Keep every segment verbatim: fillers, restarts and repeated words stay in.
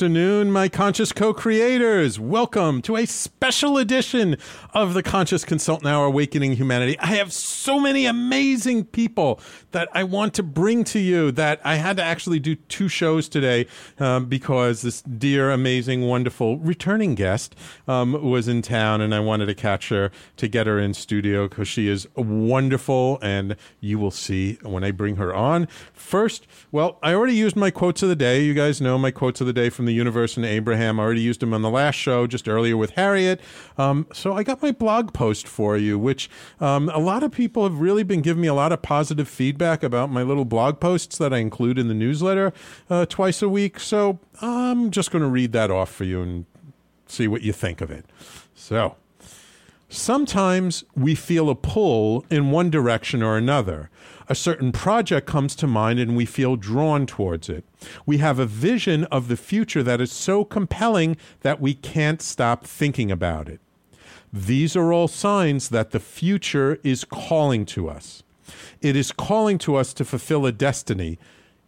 afternoon, my conscious co-creators. Welcome to a special edition of the Conscious Consultant Hour Awakening Humanity. I have so many amazing people that I want to bring to you that I had to actually do two shows today um, because this dear, amazing, wonderful returning guest um, was in town, and I wanted to catch her to get her in studio because she is wonderful, and you will see when I bring her on. First, well, I already used my quotes of the day. You guys know my quotes of the day from the universe and Abraham. I already used them on the last show just earlier with Harriet. Um, so I got my blog post for you, which um, a lot of people have really been giving me a lot of positive feedback about my little blog posts that I include in the newsletter uh, twice a week. So I'm just going to read that off for you and see what you think of it. So, sometimes we feel a pull in one direction or another. A certain project comes to mind and we feel drawn towards it. We have a vision of the future that is so compelling that we can't stop thinking about it. These are all signs that the future is calling to us. It is calling to us to fulfill a destiny.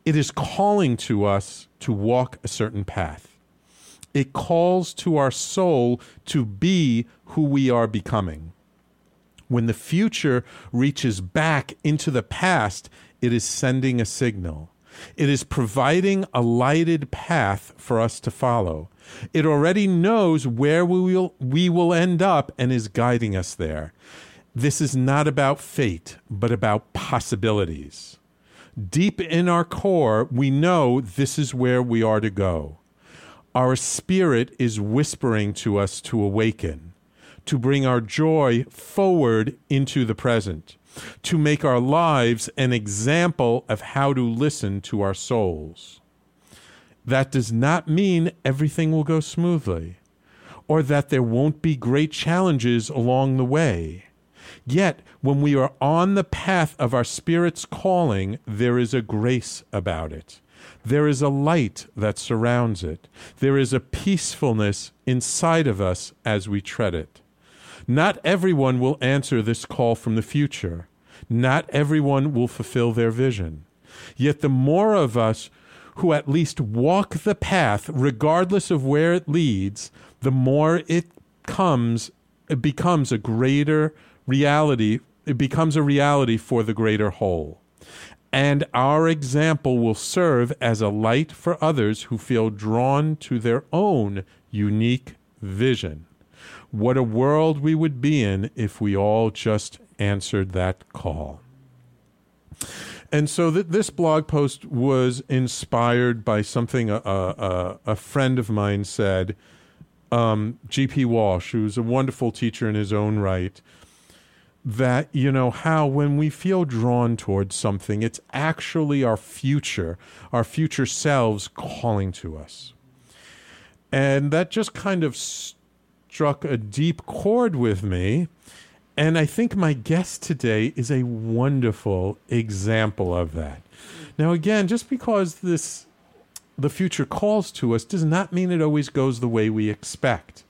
It is calling to us to walk a certain path. It calls to our soul to be who we are becoming. When the future reaches back into the past, it is sending a signal. It is providing a lighted path for us to follow. It already knows where we will, we will end up and is guiding us there. This is not about fate, but about possibilities. Deep in our core, we know this is where we are to go. Our spirit is whispering to us to awaken, to bring our joy forward into the present, to make our lives an example of how to listen to our souls. That does not mean everything will go smoothly, or that there won't be great challenges along the way. Yet, when we are on the path of our spirit's calling, there is a grace about it. There is a light that surrounds it. There is a peacefulness inside of us as we tread it. Not everyone will answer this call from the future. Not everyone will fulfill their vision. Yet the more of us who at least walk the path, regardless of where it leads, the more it comes, it becomes a greater reality. It becomes a reality for the greater whole. And our example will serve as a light for others who feel drawn to their own unique vision. What a world we would be in if we all just answered that call. And so th- this blog post was inspired by something a, a, a friend of mine said, um, G P Walsh, who's a wonderful teacher in his own right, that, you know, how when we feel drawn towards something, it's actually our future, our future selves calling to us. And that just kind of struck a deep chord with me. And I think my guest today is a wonderful example of that. Now, again, just because this, the future calls to us does not mean it always goes the way we expect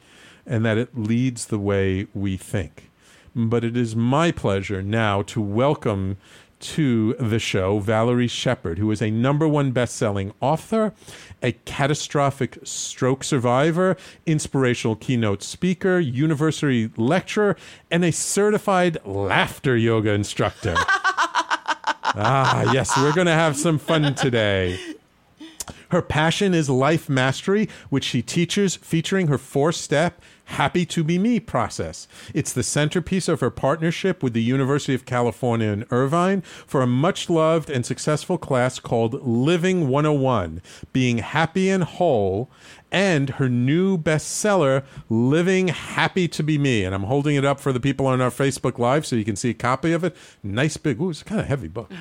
and that it leads the way we think. But it is my pleasure now to welcome to the show Valerie Sheppard, who is a number one best-selling author, a catastrophic stroke survivor, inspirational keynote speaker, university lecturer, and a certified laughter yoga instructor. Ah, yes, we're going to have some fun today. Her passion is life mastery, which she teaches featuring her four-step Happy to Be Me process. It's the centerpiece of her partnership with the University of California in Irvine for a much-loved and successful class called Living one oh one, Being Happy and Whole, and her new bestseller, Living Happy to Be Me. And I'm holding it up for the people on our Facebook Live so you can see a copy of it. Nice big, ooh, it's kind of heavy book.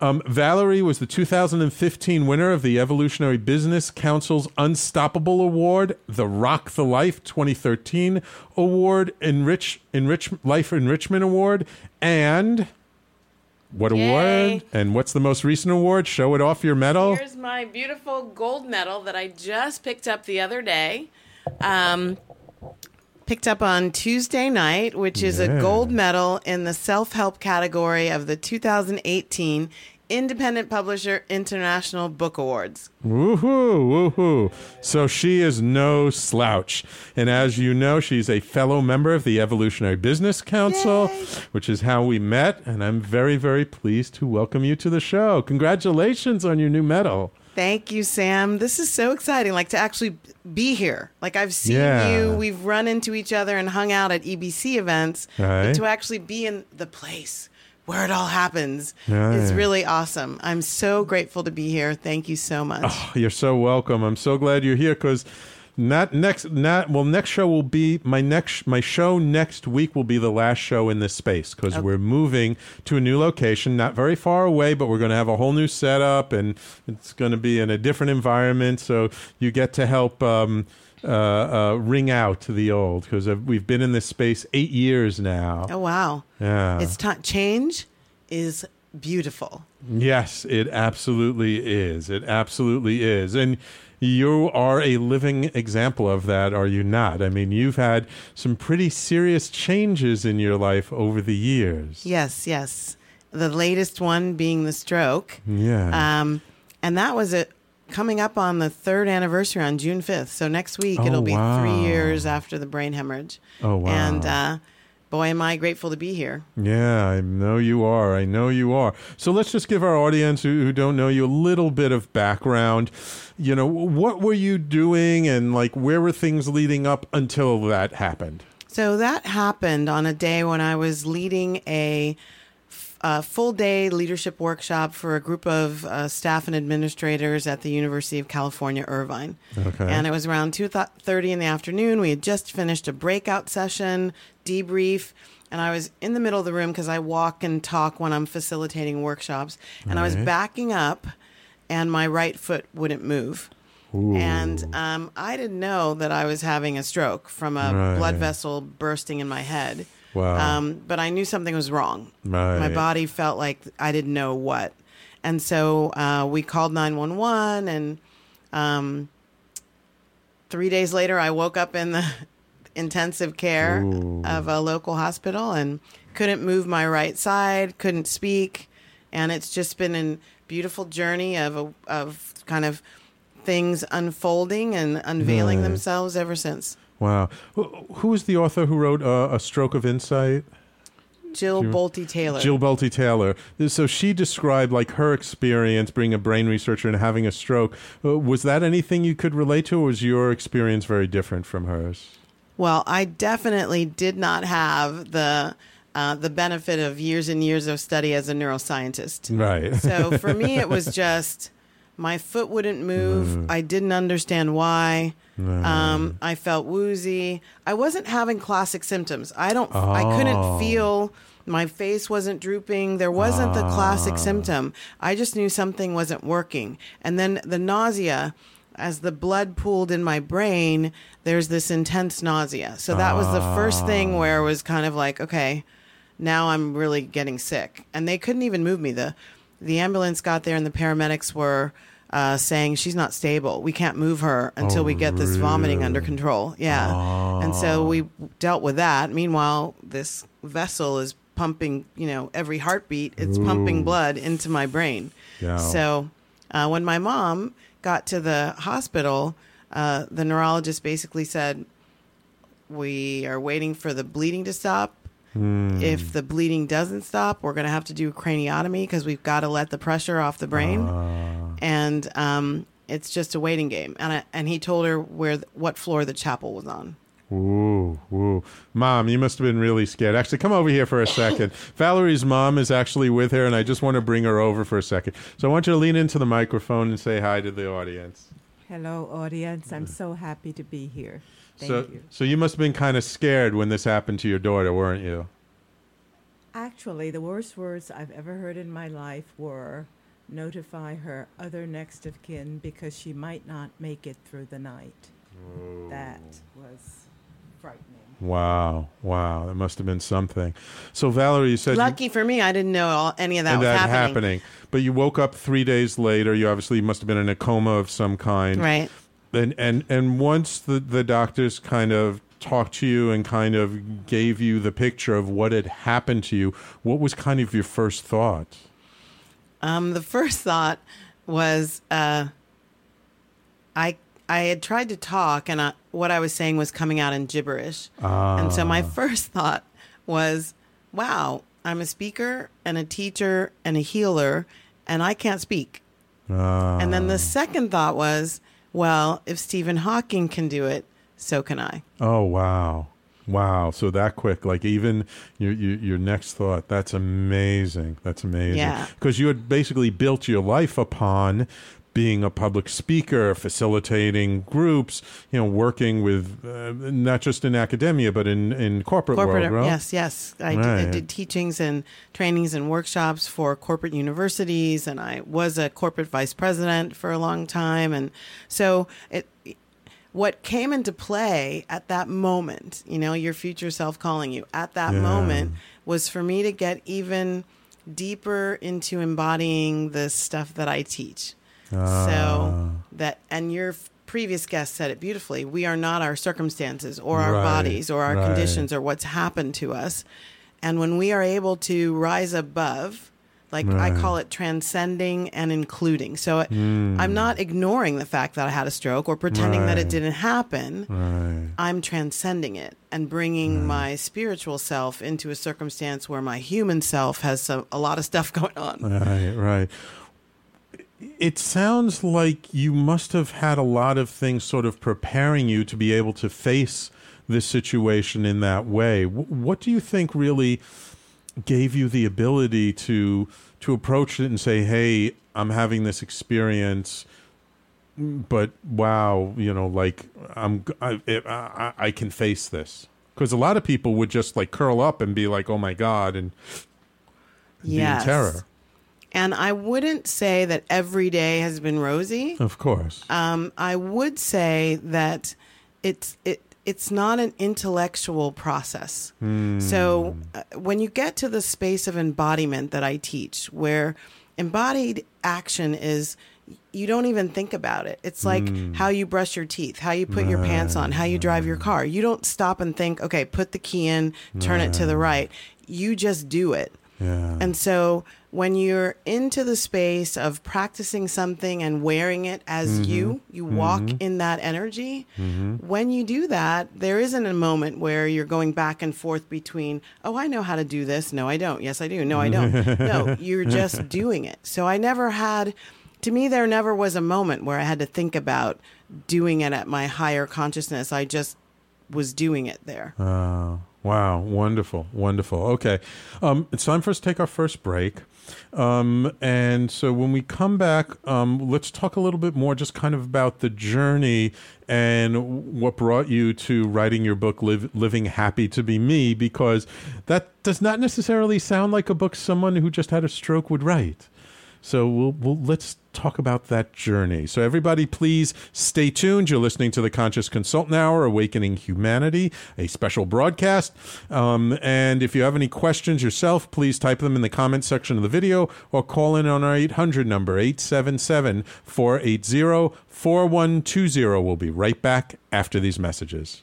Um, Valerie was the two thousand fifteen winner of the Evolutionary Business Council's Unstoppable Award, the Rock the Life twenty thirteen Award, Enrich, Enrich, Life Enrichment Award, and what Yay. award? And what's the most recent award? Show it off your medal. Here's my beautiful gold medal that I just picked up the other day. Um, picked up on Tuesday night, which is yeah. a gold medal in the self-help category of the two thousand eighteen Independent Publisher International Book Awards. Woohoo, woohoo. So she is no slouch. And as you know, she's a fellow member of the Evolutionary Business Council, Yay. Which is how we met. And I'm very, very pleased to welcome you to the show. Congratulations on your new medal. Thank you, Sam. This is so exciting, like to actually be here. Like I've seen yeah. you, we've run into each other and hung out at E B C events, right. But to actually be in the place where it all happens right. is really awesome. I'm so grateful to be here. Thank you so much. Oh, you're so welcome. I'm so glad you're here because not next, not well, next show will be my next, my show next week will be the last show in this space because okay. we're moving to a new location, not very far away, but we're going to have a whole new setup and it's going to be in a different environment. So you get to help, um, Uh, uh, ring out to the old because we've been in this space eight years now. Oh, wow. Yeah. It's time. Change is beautiful. Yes, it absolutely is. It absolutely is. And you are a living example of that, are you not? I mean, you've had some pretty serious changes in your life over the years. Yes, yes. The latest one being the stroke. Yeah. Um, and that was a coming up on the third anniversary on June fifth. So next week, oh, it'll be wow. three years after the brain hemorrhage. Oh, wow. And uh, boy, am I grateful to be here. Yeah, I know you are. I know you are. So let's just give our audience who, who don't know you a little bit of background. You know, what were you doing and like where were things leading up until that happened? So that happened on a day when I was leading a a full-day leadership workshop for a group of uh, staff and administrators at the University of California, Irvine. Okay. And it was around two thirty in the afternoon. We had just finished a breakout session, debrief, and I was in the middle of the room because I walk and talk when I'm facilitating workshops. And all I was right. backing up, and my right foot wouldn't move. Ooh. And um, I didn't know that I was having a stroke from a right. blood vessel bursting in my head. Wow. Um, but I knew something was wrong. Right. My body felt like I didn't know what. And so uh, we called nine one one. And um, three days later, I woke up in the intensive care Ooh. Of a local hospital and couldn't move my right side, couldn't speak. And it's just been a beautiful journey of a, of kind of things unfolding and unveiling right. themselves ever since. Wow. Who is the author who wrote uh, A Stroke of Insight? Jill Bolte Taylor. Jill Bolte Taylor. So she described like her experience being a brain researcher and having a stroke. Uh, was that anything you could relate to or was your experience very different from hers? Well, I definitely did not have the uh, the benefit of years and years of study as a neuroscientist. Right. So for me, it was just my foot wouldn't move. Mm. I didn't understand why. Mm. Um, I felt woozy. I wasn't having classic symptoms. I don't. Oh. I couldn't feel. My face wasn't drooping. There wasn't ah. the classic symptom. I just knew something wasn't working. And then the nausea, as the blood pooled in my brain, there's this intense nausea. So that ah. was the first thing where it was kind of like, okay, now I'm really getting sick. And they couldn't even move me. The The ambulance got there and the paramedics were uh, saying, she's not stable. We can't move her until oh, we get this vomiting really? Under control. Yeah. Ah. And so we dealt with that. Meanwhile, this vessel is pumping, you know, every heartbeat, it's Ooh. Pumping blood into my brain. Yeah. So uh, when my mom got to the hospital, uh, the neurologist basically said, we are waiting for the bleeding to stop. Hmm. If the bleeding doesn't stop, we're going to have to do craniotomy because we've got to let the pressure off the brain. Uh. And um, it's just a waiting game. And I, and he told her where the, what floor the chapel was on. Ooh, ooh. Mom, you must have been really scared. Actually, come over here for a second. Valerie's mom is actually with her, and I just want to bring her over for a second. So I want you to lean into the microphone and say hi to the audience. Hello, audience. I'm so happy to be here. Thank so, you. So you must have been kind of scared when this happened to your daughter, weren't you? Actually, the worst words I've ever heard in my life were, notify her other next of kin because she might not make it through the night. Whoa. That was frightening. Wow. Wow. That must have been something. So, Valerie, you said... Lucky you, for me, I didn't know all, any of that was that happening. happening. But you woke up three days later. You obviously must have been in a coma of some kind. Right. And and and once the, the doctors kind of talked to you and kind of gave you the picture of what had happened to you, what was kind of your first thought? Um, the first thought was uh, I I had tried to talk, and I, what I was saying was coming out in gibberish. Uh. And so my first thought was, wow, I'm a speaker and a teacher and a healer, and I can't speak. Uh. And then the second thought was, well, if Stephen Hawking can do it, so can I. Oh, wow. Wow. So that quick, like even your your, your next thought, that's amazing. That's amazing. Yeah. Because you had basically built your life upon being a public speaker, facilitating groups, you know, working with uh, not just in academia, but in, in corporate, corporate world, right? Yes, yes. I, right. did, I did teachings and trainings and workshops for corporate universities, and I was a corporate vice president for a long time. And so it, what came into play at that moment, you know, your future self calling you, at that yeah. moment was for me to get even deeper into embodying the stuff that I teach. So that, and your previous guest said it beautifully, we are not our circumstances or our right, bodies or our right. conditions or what's happened to us. And when we are able to rise above, like right. I call it transcending and including. So mm. I'm not ignoring the fact that I had a stroke or pretending right. that it didn't happen. Right. I'm transcending it and bringing right. my spiritual self into a circumstance where my human self has some, a lot of stuff going on. Right, right. It sounds like you must have had a lot of things sort of preparing you to be able to face this situation in that way. What do you think really gave you the ability to to approach it and say, hey, I'm having this experience, but wow, you know, like I'm, I, I, I can face this? Because a lot of people would just like curl up and be like, oh my God, and yes. be in terror. And I wouldn't say that every day has been rosy. Of course. Um, I would say that it's it it's not an intellectual process. Mm. So uh, when you get to the space of embodiment that I teach, where embodied action is, you don't even think about it. It's like mm. how you brush your teeth, how you put right. your pants on, how you drive your car. You don't stop and think, okay, put the key in, turn right. it to the right. You just do it. Yeah. And so when you're into the space of practicing something and wearing it as mm-hmm. you, you mm-hmm. walk in that energy. Mm-hmm. When you do that, there isn't a moment where you're going back and forth between, oh, I know how to do this. No, I don't. Yes, I do. No, I don't. No, you're just doing it. So I never had, to me, there never was a moment where I had to think about doing it at my higher consciousness. I just was doing it there. Oh. Wow. Wonderful. Wonderful. Okay. Um, it's time for us to take our first break. Um, and so when we come back, um, let's talk a little bit more just kind of about the journey and what brought you to writing your book, Live, Living Happy to Be Me, because that does not necessarily sound like a book someone who just had a stroke would write. So we'll, we'll, let's talk about that journey. So everybody, please stay tuned. You're listening to the Conscious Consultant Hour, Awakening Humanity, a special broadcast. Um, and if you have any questions yourself, please type them in the comment section of the video or call in on our eight hundred number, eight seven seven, four eight zero, four one two zero. We'll be right back after these messages.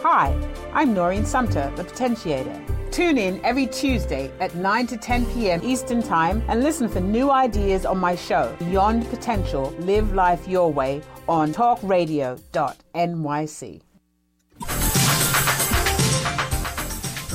Hi, I'm Noreen Sumter, the Potentiator. Tune in every Tuesday at nine to ten p.m. Eastern Time and listen for new ideas on my show, Beyond Potential, Live Life Your Way, on talk radio dot n y c.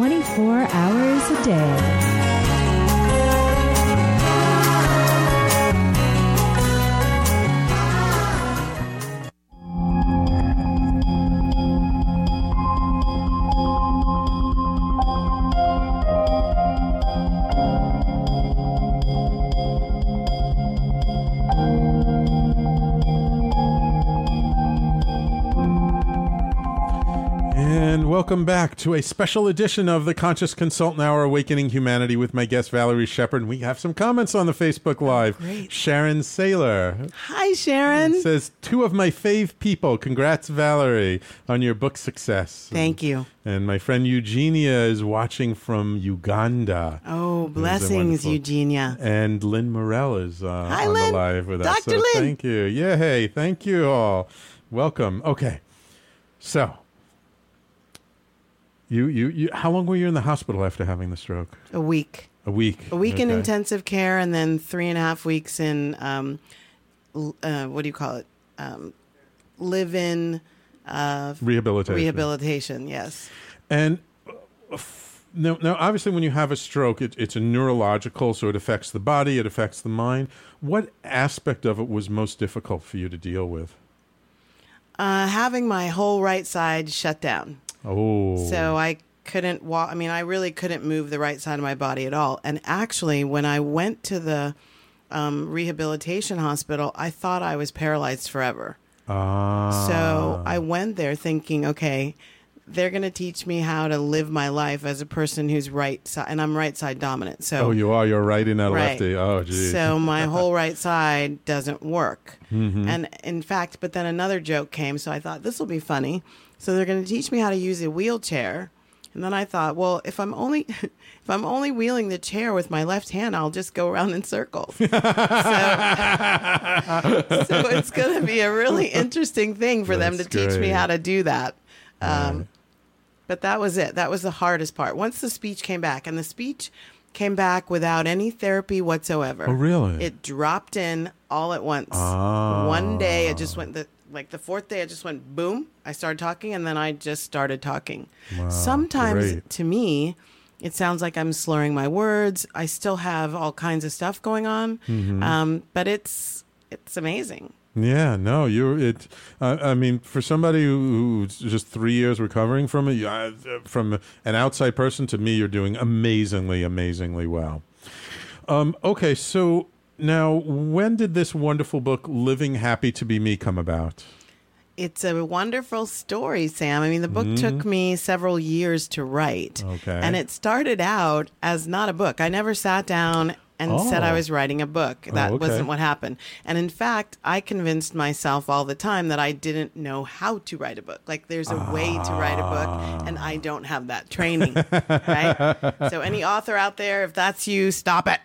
twenty-four hours a day. Welcome back to a special edition of the Conscious Consultant Hour Awakening Humanity with my guest, Valerie Sheppard. We have some comments on the Facebook Live. Oh, great. Sharon Saylor. Hi, Sharon. It says, two of my fave people. Congrats, Valerie, on your book success. Thank and, you. And my friend Eugenia is watching from Uganda. Oh, blessings, Eugenia. And Lynn Morell is uh, Hi, on Lynn. the live with Doctor us. So Lynn. Thank you. Yay. Thank you all. Welcome. Okay. So. You, you, you, how long were you in the hospital after having the stroke? A week. A week. A week okay. in intensive care, and then three and a half weeks in, um, uh, what do you call it? Um, live-in uh, rehabilitation. Rehabilitation, yes. And now, now, obviously, when you have a stroke, it, it's a neurological, so it affects the body, it affects the mind. What aspect of it was most difficult for you to deal with? Uh, having my whole right side shut down. Oh. So I couldn't walk. I mean, I really couldn't move the right side of my body at all. And actually, when I went to the um, rehabilitation hospital, I thought I was paralyzed forever. Ah. So I went there thinking, okay, they're going to teach me how to live my life as a person who's right side, and I'm right side dominant. So oh, you are. You're righty, not lefty. Oh, geez. So my whole right side doesn't work. Mm-hmm. And in fact, but then another joke came. So I thought this will be funny. So they're going to teach me how to use a wheelchair. And then I thought, well, if I'm only if I'm only wheeling the chair with my left hand, I'll just go around in circles. so, so it's going to be a really interesting thing for That's them to great. teach me how to do that. Um, right. But that was it. That was the hardest part. Once the speech came back, and the speech came back without any therapy whatsoever. Oh, really? It dropped in all at once. Oh. One day, it just went... The, Like the fourth day, I just went, boom, I started talking, and then I just started talking. Wow, Sometimes, great. to me, it sounds like I'm slurring my words. I still have all kinds of stuff going on, mm-hmm. um, but it's it's amazing. Yeah, no, you're it. Uh, I mean, for somebody who, who's just three years recovering from it, uh, from an outside person, to me, you're doing amazingly, amazingly well. Um, okay, so... Now, when did this wonderful book, Living Happy to Be Me, come about? It's a wonderful story, Sam. I mean, the book mm. took me several years to write. Okay. And it started out as not a book. I never sat down and oh. said I was writing a book. That oh, okay. wasn't what happened. And in fact, I convinced myself all the time that I didn't know how to write a book. Like, there's a ah. way to write a book, and I don't have that training, right? So any author out there, if that's you, stop it.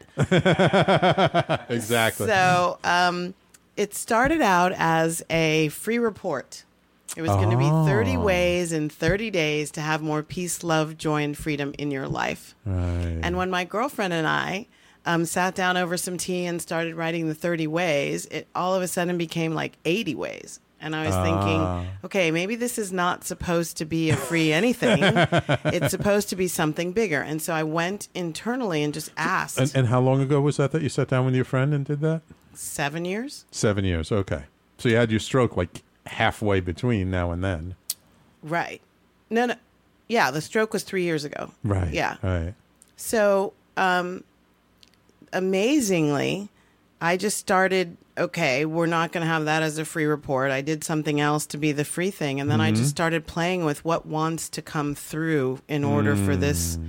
Exactly. So um, it started out as a free report. It was oh. going to be thirty ways in thirty days to have more peace, love, joy, and freedom in your life. Right. And when my girlfriend and I... Um, sat down over some tea and started writing the thirty ways, it all of a sudden became like eighty ways. And I was uh. thinking, okay, maybe this is not supposed to be a free anything. It's supposed to be something bigger. And so I went internally and just asked. And, and how long ago was that that you sat down with your friend and did that? Seven years. Seven years. Okay. So you had your stroke like halfway between now and then. Right. No, no. Yeah. The stroke was three years ago. Right. Yeah. Right. So, um, amazingly, I just started, okay, we're not going to have that as a free report. I did something else to be the free thing. And then mm-hmm. I just started playing with what wants to come through in order mm. for this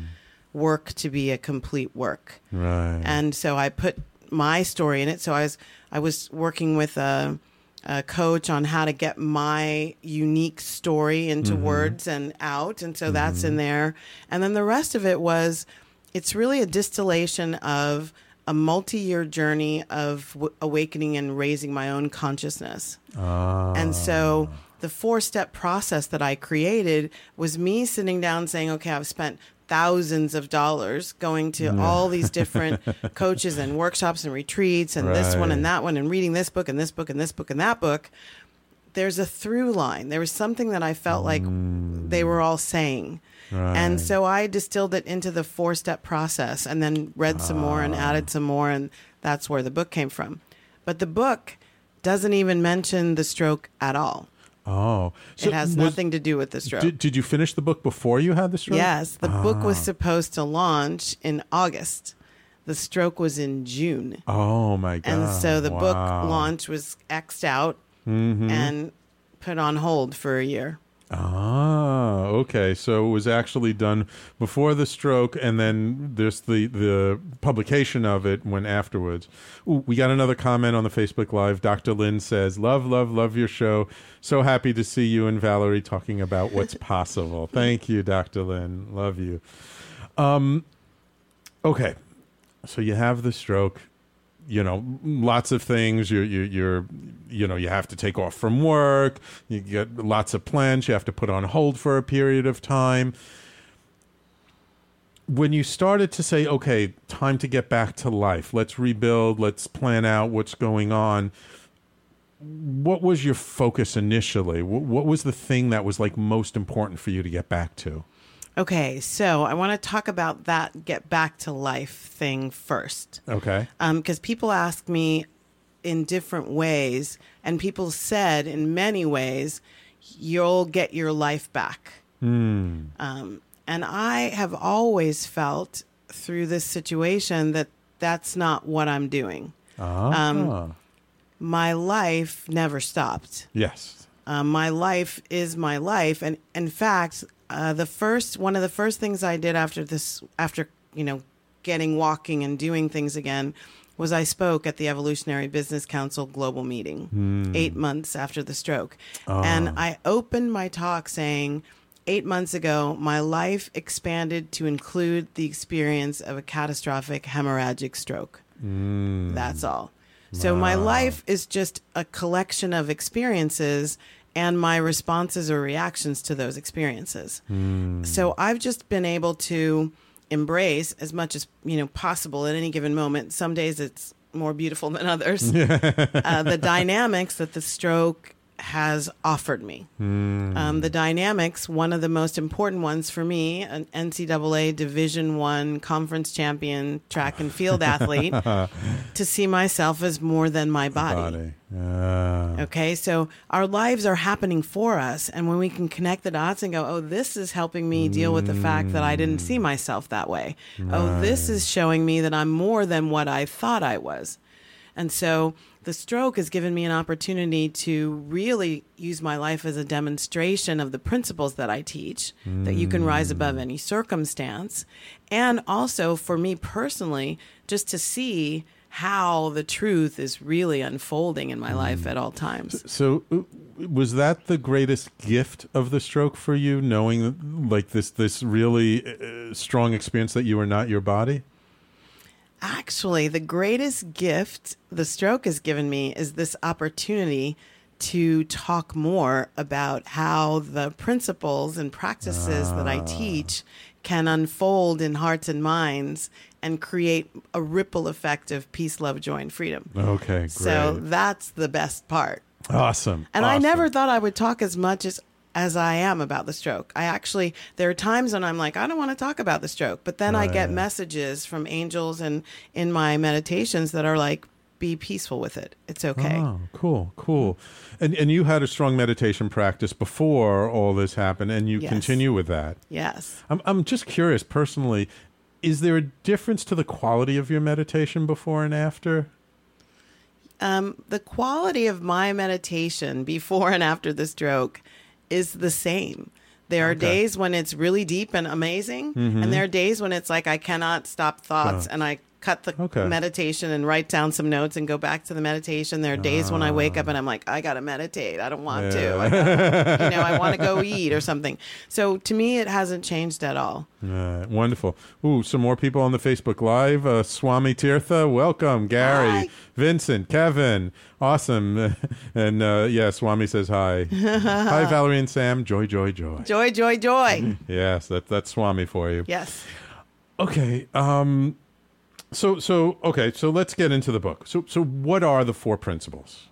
work to be a complete work. Right. And so I put my story in it. So I was, I was working with a, a coach on how to get my unique story into mm-hmm. words and out. And so mm-hmm. that's in there. And then the rest of it was, it's really a distillation of a multi-year journey of w- awakening and raising my own consciousness. Ah. And so the four-step process that I created was me sitting down saying, okay, I've spent thousands of dollars going to yeah. all these different coaches and workshops and retreats and right. this one and that one and reading this book and this book and this book and that book. There's a through line. There was something that I felt like mm. they were all saying. Right. And so I distilled it into the four-step process and then read ah. some more and added some more, and that's where the book came from. But the book doesn't even mention the stroke at all. Oh. So it has was, nothing to do with the stroke. Did, did you finish the book before you had the stroke? Yes. The ah. book was supposed to launch in August. The stroke was in June. Oh, my God. And so the wow. book launch was X'd out mm-hmm. and put on hold for a year. Ah, okay. So it was actually done before the stroke, and then there's the, the publication of it went afterwards. Ooh, we got another comment on the Facebook Live. Doctor Lynn says, love, love, love your show. So happy to see you and Valerie talking about what's possible. Thank you, Doctor Lynn. Love you. Um, okay. So you have the stroke. You know, lots of things. You're, you're, you're, you know, you have to take off from work. You get lots of plans you have to put on hold for a period of time. When you started to say, okay, time to get back to life, let's rebuild, let's plan out what's going on, what was your focus initially? What, what was the thing that was like most important for you to get back to? Okay, so I want to talk about that get back to life thing first. Okay. Um, because people ask me in different ways, and people said in many ways, you'll get your life back. Mm. Um, and I have always felt through this situation that that's not what I'm doing. Ah. Um, my life never stopped. Yes. Uh, my life is my life. And in fact... Uh, the first, one of the first things I did after this, after, you know, getting walking and doing things again, was I spoke at the Evolutionary Business Council global meeting, mm. eight months after the stroke. Oh. And I opened my talk saying, eight months ago, my life expanded to include the experience of a catastrophic hemorrhagic stroke. Mm. That's all. Wow. So my life is just a collection of experiences and my responses or reactions to those experiences. Mm. So I've just been able to embrace as much as, you know, possible at any given moment. Some days it's more beautiful than others. uh, the dynamics that the stroke has offered me. Mm. Um, the dynamics, one of the most important ones for me, an N C double A Division One conference champion track and field athlete, to see myself as more than my body. body. Uh. Okay, so our lives are happening for us, and when we can connect the dots and go, oh, this is helping me deal with the fact that I didn't see myself that way. Right. Oh, this is showing me that I'm more than what I thought I was. And so the stroke has given me an opportunity to really use my life as a demonstration of the principles that I teach, mm. that you can rise above any circumstance. And also for me personally, just to see how the truth is really unfolding in my life at all times. So was that the greatest gift of the stroke for you, knowing like this, this really uh, strong experience that you are not your body? Actually, the greatest gift the stroke has given me is this opportunity to talk more about how the principles and practices ah. that I teach can unfold in hearts and minds and create a ripple effect of peace, love, joy, and freedom. Okay, great. So that's the best part. Awesome. And awesome. I never thought I would talk as much as as I am about the stroke. I actually, there are times when I'm like, I don't want to talk about the stroke. But then right. I get messages from angels and in my meditations that are like, be peaceful with it. It's okay. Oh, cool, cool. And and you had a strong meditation practice before all this happened, and you yes. continue with that. Yes. I'm I'm just curious, personally, is there a difference to the quality of your meditation before and after? Um, the quality of my meditation before and after the stroke is the same. There are okay. days when it's really deep and amazing, mm-hmm. and there are days when it's like I cannot stop thoughts, oh. and I cut the okay. meditation and write down some notes and go back to the meditation. There are days oh. when I wake up and I'm like, I gotta meditate. I don't want yeah. to. I gotta, you know, I want to go eat or something. So to me, it hasn't changed at all. Uh, wonderful. Ooh, some more people on the Facebook Live. Uh, Swami Tirtha, welcome. Gary, hi. Vincent, Kevin, awesome. And uh, yeah, Swami says hi. Hi, Valerie and Sam. Joy, joy, joy. Joy, joy, joy. Yes, that, that's Swami for you. Yes. Okay. Um, So, so okay, so let's get into the book. So, so what are the four principles?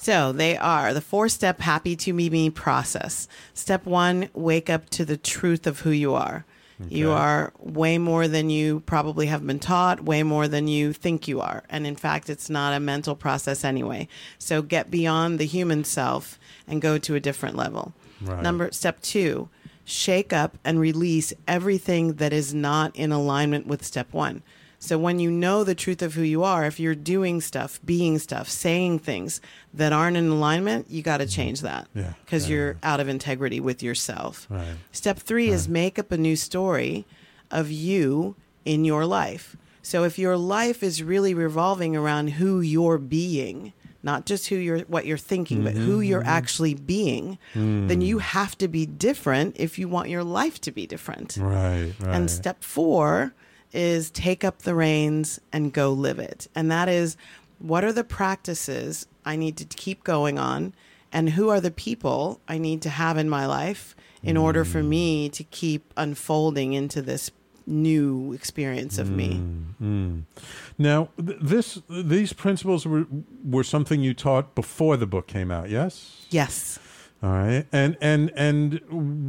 So they are the four-step Happy to Be Me process. Step one, wake up to the truth of who you are. Okay. You are way more than you probably have been taught, way more than you think you are. And in fact, it's not a mental process anyway. So get beyond the human self and go to a different level. Right. Number step two, shake up and release everything that is not in alignment with step one. So when you know the truth of who you are, if you're doing stuff, being stuff, saying things that aren't in alignment, you got to change that because yeah. yeah. you're out of integrity with yourself. Right. Step three right. is make up a new story of you in your life. So if your life is really revolving around who you're being, not just who you're, what you're thinking, mm-hmm. but who you're actually being, mm. then you have to be different if you want your life to be different. Right. right. And step four is take up the reins and go live it. And that is, what are the practices I need to keep going on, and who are the people I need to have in my life in mm. order for me to keep unfolding into this new experience of mm. me. Mm. Now, th- this these principles were, were something you taught before the book came out, yes? Yes. All right. And and and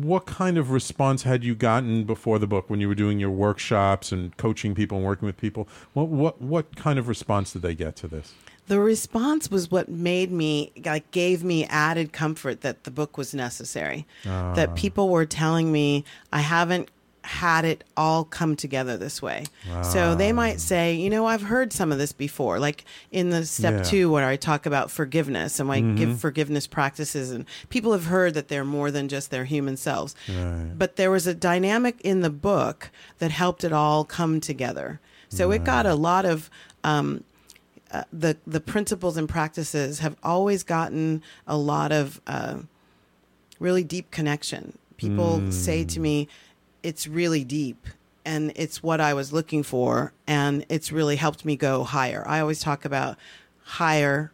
what kind of response had you gotten before the book when you were doing your workshops and coaching people and working with people? What what what kind of response did they get to this? The response was what made me, like, gave me added comfort that the book was necessary. Uh. That people were telling me, I haven't had it all come together this way. Wow. So they might say, you know, I've heard some of this before, like in the step yeah. two where I talk about forgiveness and I mm-hmm. give forgiveness practices, and people have heard that they're more than just their human selves. Right. But there was a dynamic in the book that helped it all come together. So right. it got a lot of um uh, the the principles and practices have always gotten a lot of uh, really deep connection. People mm. say to me, it's really deep and it's what I was looking for, and it's really helped me go higher. I always talk about higher.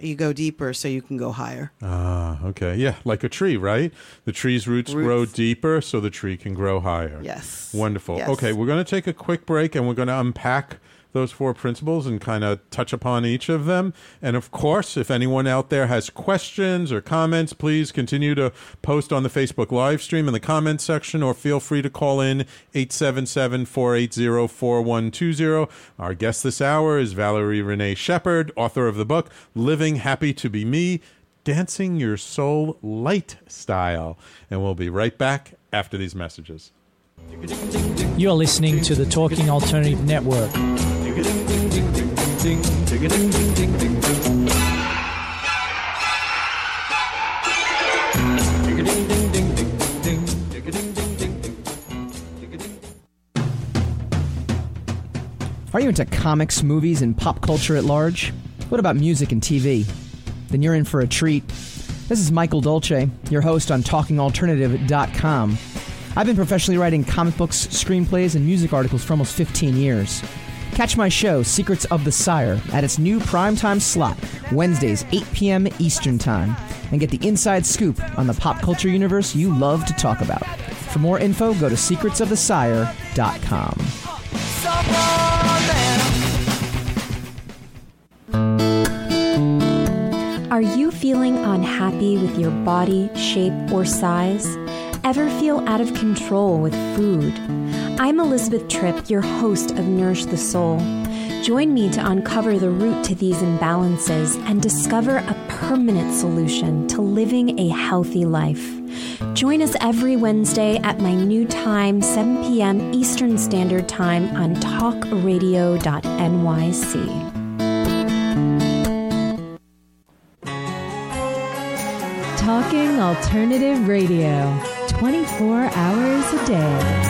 You go deeper so you can go higher. Ah, okay. Yeah, like a tree, right? The tree's roots, roots. grow deeper so the tree can grow higher. Yes. Wonderful. Yes. Okay, we're going to take a quick break and we're going to unpack those four principles and kind of touch upon each of them. And of course, if anyone out there has questions or comments, please continue to post on the Facebook live stream in the comments section, or feel free to call in eight seven seven, four eight zero, four one two zero. Our guest this hour is Valerie Renee Sheppard, author of the book, Living Happy to Be Me, Dancing Your Soul Light Style. And we'll be right back after these messages. You're listening to the Talking Alternative Network. Are you into comics, movies, and pop culture at large? What about music and T V? Then you're in for a treat. This is Michael Dolce, your host on Talking Alternative dot com. I've been professionally writing comic books, screenplays, and music articles for almost fifteen years. Catch my show, Secrets of the Sire, at its new primetime slot, Wednesdays, eight p.m. Eastern Time, and get the inside scoop on the pop culture universe you love to talk about. For more info, go to secrets of the sire dot com. Are you feeling unhappy with your body, shape, or size? Ever feel out of control with food? I'm Elizabeth Tripp, your host of Nourish the Soul. Join me to uncover the root to these imbalances and discover a permanent solution to living a healthy life. Join us every Wednesday at my new time, seven p.m. Eastern Standard Time on talk radio dot n y c. Talking Alternative Radio, twenty-four hours a day.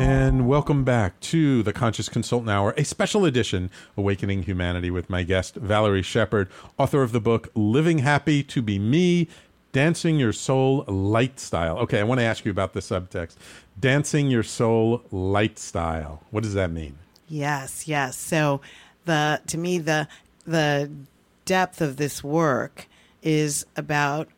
And welcome back to the Conscious Consultant Hour, a special edition, Awakening Humanity, with my guest, Valerie Sheppard, author of the book, Living Happy to Be Me, Dancing Your Soul Lightstyle. Okay, I want to ask you about the subtext. Dancing Your Soul Lightstyle. What does that mean? Yes, yes. So the to me, the the depth of this work is about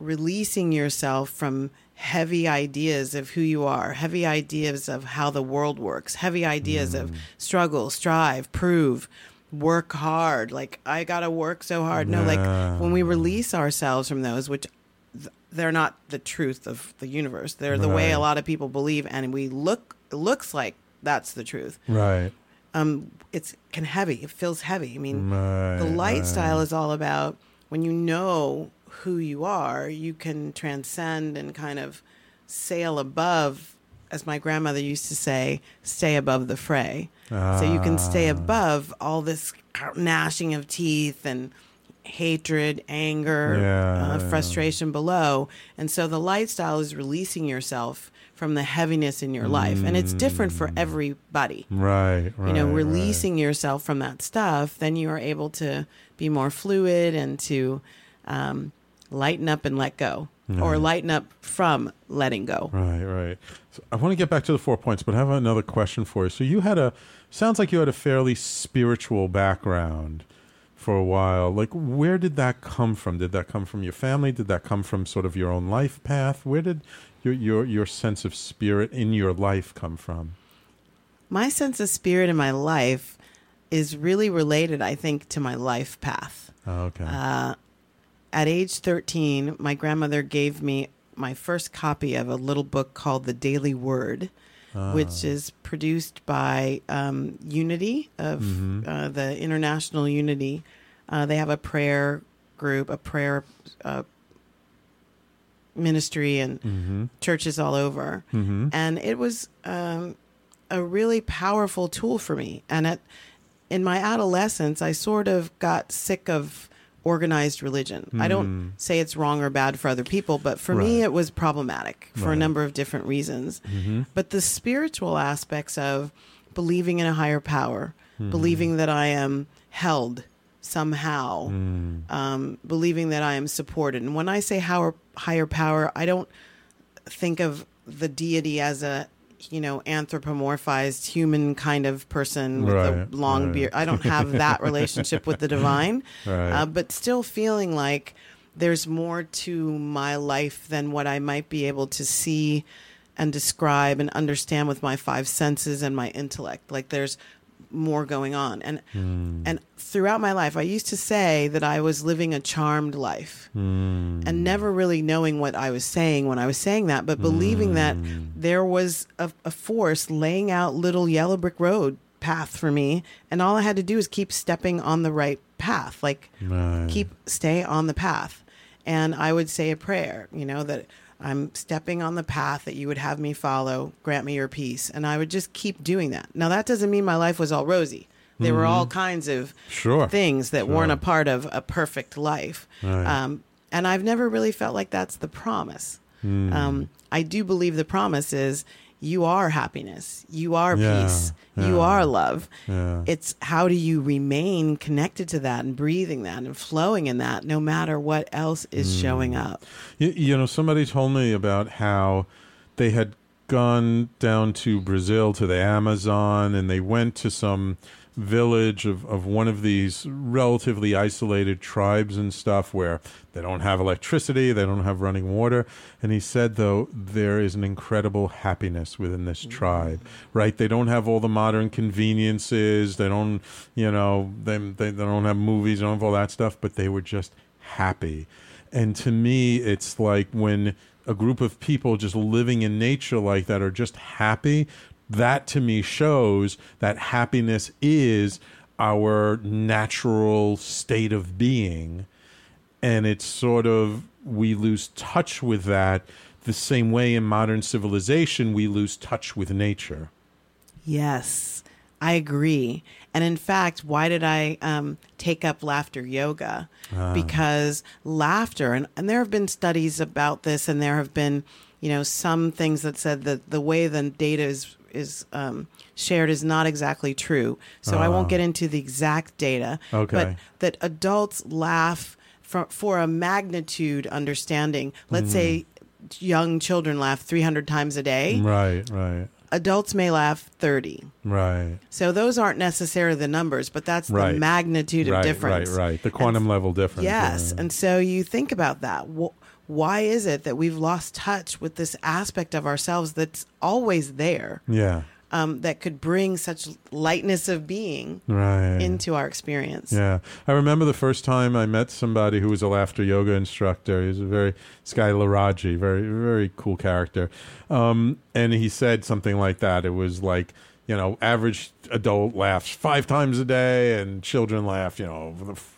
releasing yourself from heavy ideas of who you are, heavy ideas of how the world works, heavy ideas mm. of struggle, strive, prove, work hard, like I gotta work so hard. No, like when we release ourselves from those, which th- they're not the truth of the universe, they're right. the way a lot of people believe, and we look it looks like that's the truth, right? Um, it's can heavy, it feels heavy. I mean, right, the lifestyle right. is all about when you know who you are, you can transcend and kind of sail above. As my grandmother used to say, stay above the fray. Ah. So you can stay above all this gnashing of teeth and hatred, anger, yeah. uh, frustration below. And so the lifestyle is releasing yourself from the heaviness in your life. Mm. And it's different for everybody. Right, right. You know, releasing right. yourself from that stuff, then you are able to be more fluid and to um, lighten up and let go. Mm. Or lighten up from letting go. Right, right. So I want to get back to the four points, but I have another question for you. So you had a, sounds like you had a fairly spiritual background for a while. Like, where did that come from? Did that come from your family? Did that come from sort of your own life path? Where did your your, your sense of spirit in your life come from? My sense of spirit in my life is really related, I think, to my life path. Oh, okay. Uh, At age thirteen, my grandmother gave me my first copy of a little book called The Daily Word, uh. which is produced by um, Unity, of mm-hmm. uh, the International Unity. Uh, they have a prayer group, a prayer uh, ministry, and mm-hmm. churches all over. Mm-hmm. And it was um, a really powerful tool for me. And at, in my adolescence, I sort of got sick of organized religion. Mm. I don't say it's wrong or bad for other people, but for right. me, it was problematic for right. a number of different reasons. Mm-hmm. But the spiritual aspects of believing in a higher power, mm. believing that I am held somehow, mm. um, believing that I am supported. And when I say how, higher power, I don't think of the deity as a, you know, anthropomorphized human kind of person with right, a long right. beard. I don't have that relationship with the divine, right. uh, but still feeling like there's more to my life than what I might be able to see and describe and understand with my five senses and my intellect. Like there's more going on. And, mm. and throughout my life, I used to say that I was living a charmed life mm. and never really knowing what I was saying when I was saying that, but believing mm. that there was a, a force laying out little yellow brick road path for me. And all I had to do is keep stepping on the right path, like right. keep stay on the path. And I would say a prayer, you know, that I'm stepping on the path that you would have me follow. Grant me your peace. And I would just keep doing that. Now, that doesn't mean my life was all rosy. There mm-hmm. were all kinds of sure. things that sure. weren't a part of a perfect life. Right. Um, and I've never really felt like that's the promise. Mm. Um, I do believe the promise is you are happiness. You are yeah. peace. Yeah. You are love. Yeah. It's how do you remain connected to that and breathing that and flowing in that no matter what else is mm. showing up. You, you know, somebody told me about how they had gone down to Brazil, to the Amazon, and they went to some village of, of one of these relatively isolated tribes and stuff where they don't have electricity, they don't have running water. And he said, though, there is an incredible happiness within this mm-hmm. tribe, right? They don't have all the modern conveniences. They don't, you know, they, they, they don't have movies, they don't have all that stuff, but they were just happy. And to me, it's like when a group of people just living in nature like that are just happy, that to me shows that happiness is our natural state of being. And it's sort of, we lose touch with that the same way in modern civilization, we lose touch with nature. Yes, I agree. And in fact, why did I um, take up laughter yoga? Ah. Because laughter, and, and there have been studies about this, and there have been, you know, some things that said that the way the data is is um, shared is not exactly true. So uh, I won't get into the exact data, okay. but that adults laugh for, for a magnitude understanding. Let's mm. say young children laugh three hundred times a day. Right, right. Adults may laugh thirty. Right. So those aren't necessarily the numbers, but that's right. the magnitude right, of difference. Right, right, the quantum and, level difference. Yes, yeah. And so you think about that. Why is it that we've lost touch with this aspect of ourselves that's always there? Yeah. Um, that could bring such lightness of being right. into our experience. Yeah. I remember the first time I met somebody who was a laughter yoga instructor. He was a very, this guy Laraji, very, very cool character. Um, and he said something like that. It was like, you know, average adult laughs five times a day and children laugh, you know,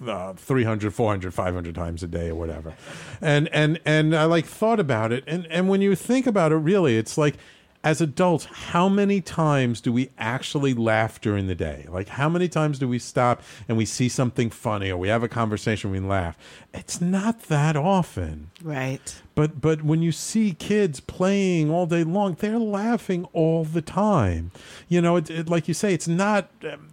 uh, three hundred, four hundred, five hundred times a day or whatever. And, and, and I like thought about it. And, and when you think about it, really, it's like, as adults, how many times do we actually laugh during the day? Like, how many times do we stop and we see something funny or we have a conversation, we laugh? It's not that often. Right. But but when you see kids playing all day long, they're laughing all the time. You know, it, it, like you say, it's not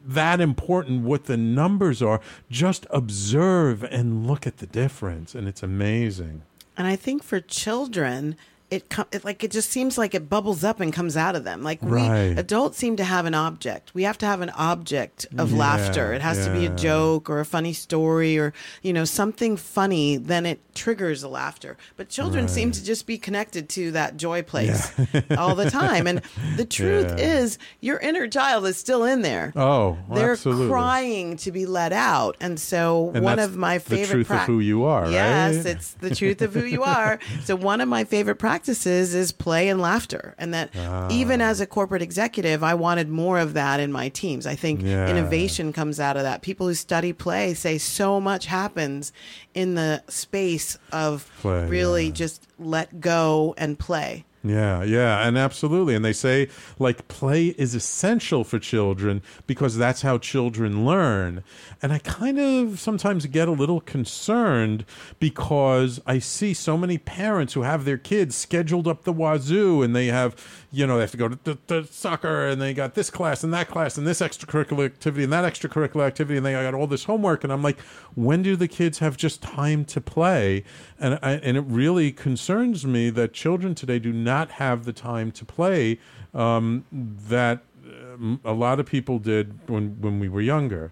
that important what the numbers are. Just observe and look at the difference. And it's amazing. And I think for children... It, com- it like it just seems like it bubbles up and comes out of them. Like right. we adults seem to have an object. We have to have an object of yeah, laughter. It has yeah. to be a joke or a funny story or, you know, something funny. Then it triggers a laughter. But children right. seem to just be connected to that joy place yeah. all the time. And the truth yeah. is, your inner child is still in there. Oh, well, they're absolutely. crying to be let out. And so and one of my favorite the truth pra- of who you are. Yes, right? It's the truth of who you are. So one of my favorite practices. practices is play and laughter. And that ah. even as a corporate executive, I wanted more of that in my teams. I think yeah. innovation comes out of that. People who study play say so much happens in the space of play, really yeah. just let go and play. Yeah, yeah, and absolutely. And they say, like, play is essential for children because that's how children learn. And I kind of sometimes get a little concerned because I see so many parents who have their kids scheduled up the wazoo and they have, you know, they have to go to, to, to soccer and they got this class and that class and this extracurricular activity and that extracurricular activity and they got all this homework. And I'm like, when do the kids have just time to play? And I, and it really concerns me that children today do not not have the time to play um, that um, a lot of people did when, when we were younger.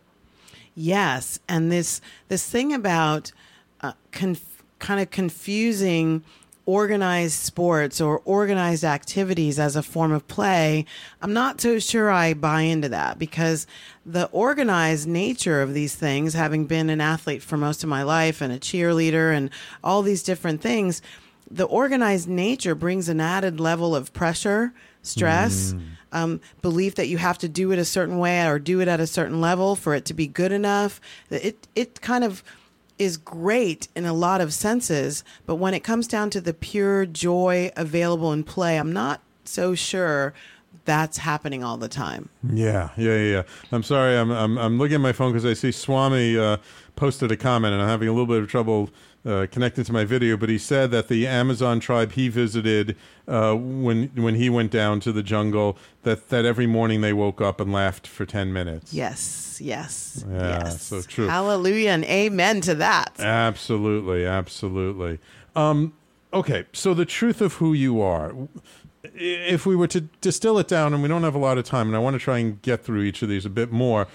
Yes, and this this thing about uh, conf- kind of confusing organized sports or organized activities as a form of play, I'm not so sure I buy into that because the organized nature of these things, having been an athlete for most of my life and a cheerleader and all these different things, the organized nature brings an added level of pressure, stress, mm. um, belief that you have to do it a certain way or do it at a certain level for it to be good enough. It it kind of is great in a lot of senses, but when it comes down to the pure joy available in play, I'm not so sure that's happening all the time. Yeah, yeah, yeah. I'm sorry, I'm I'm, I'm looking at my phone because I see Swami uh, posted a comment, and I'm having a little bit of trouble Uh, connected to my video, but he said that the Amazon tribe he visited uh, when when he went down to the jungle, that, that every morning they woke up and laughed for ten minutes. Yes, yes, yeah, yes. So true. Hallelujah and amen to that. Absolutely, absolutely. Um, okay, so the truth of who you are. If we were to distill it down, and we don't have a lot of time, and I want to try and get through each of these a bit more,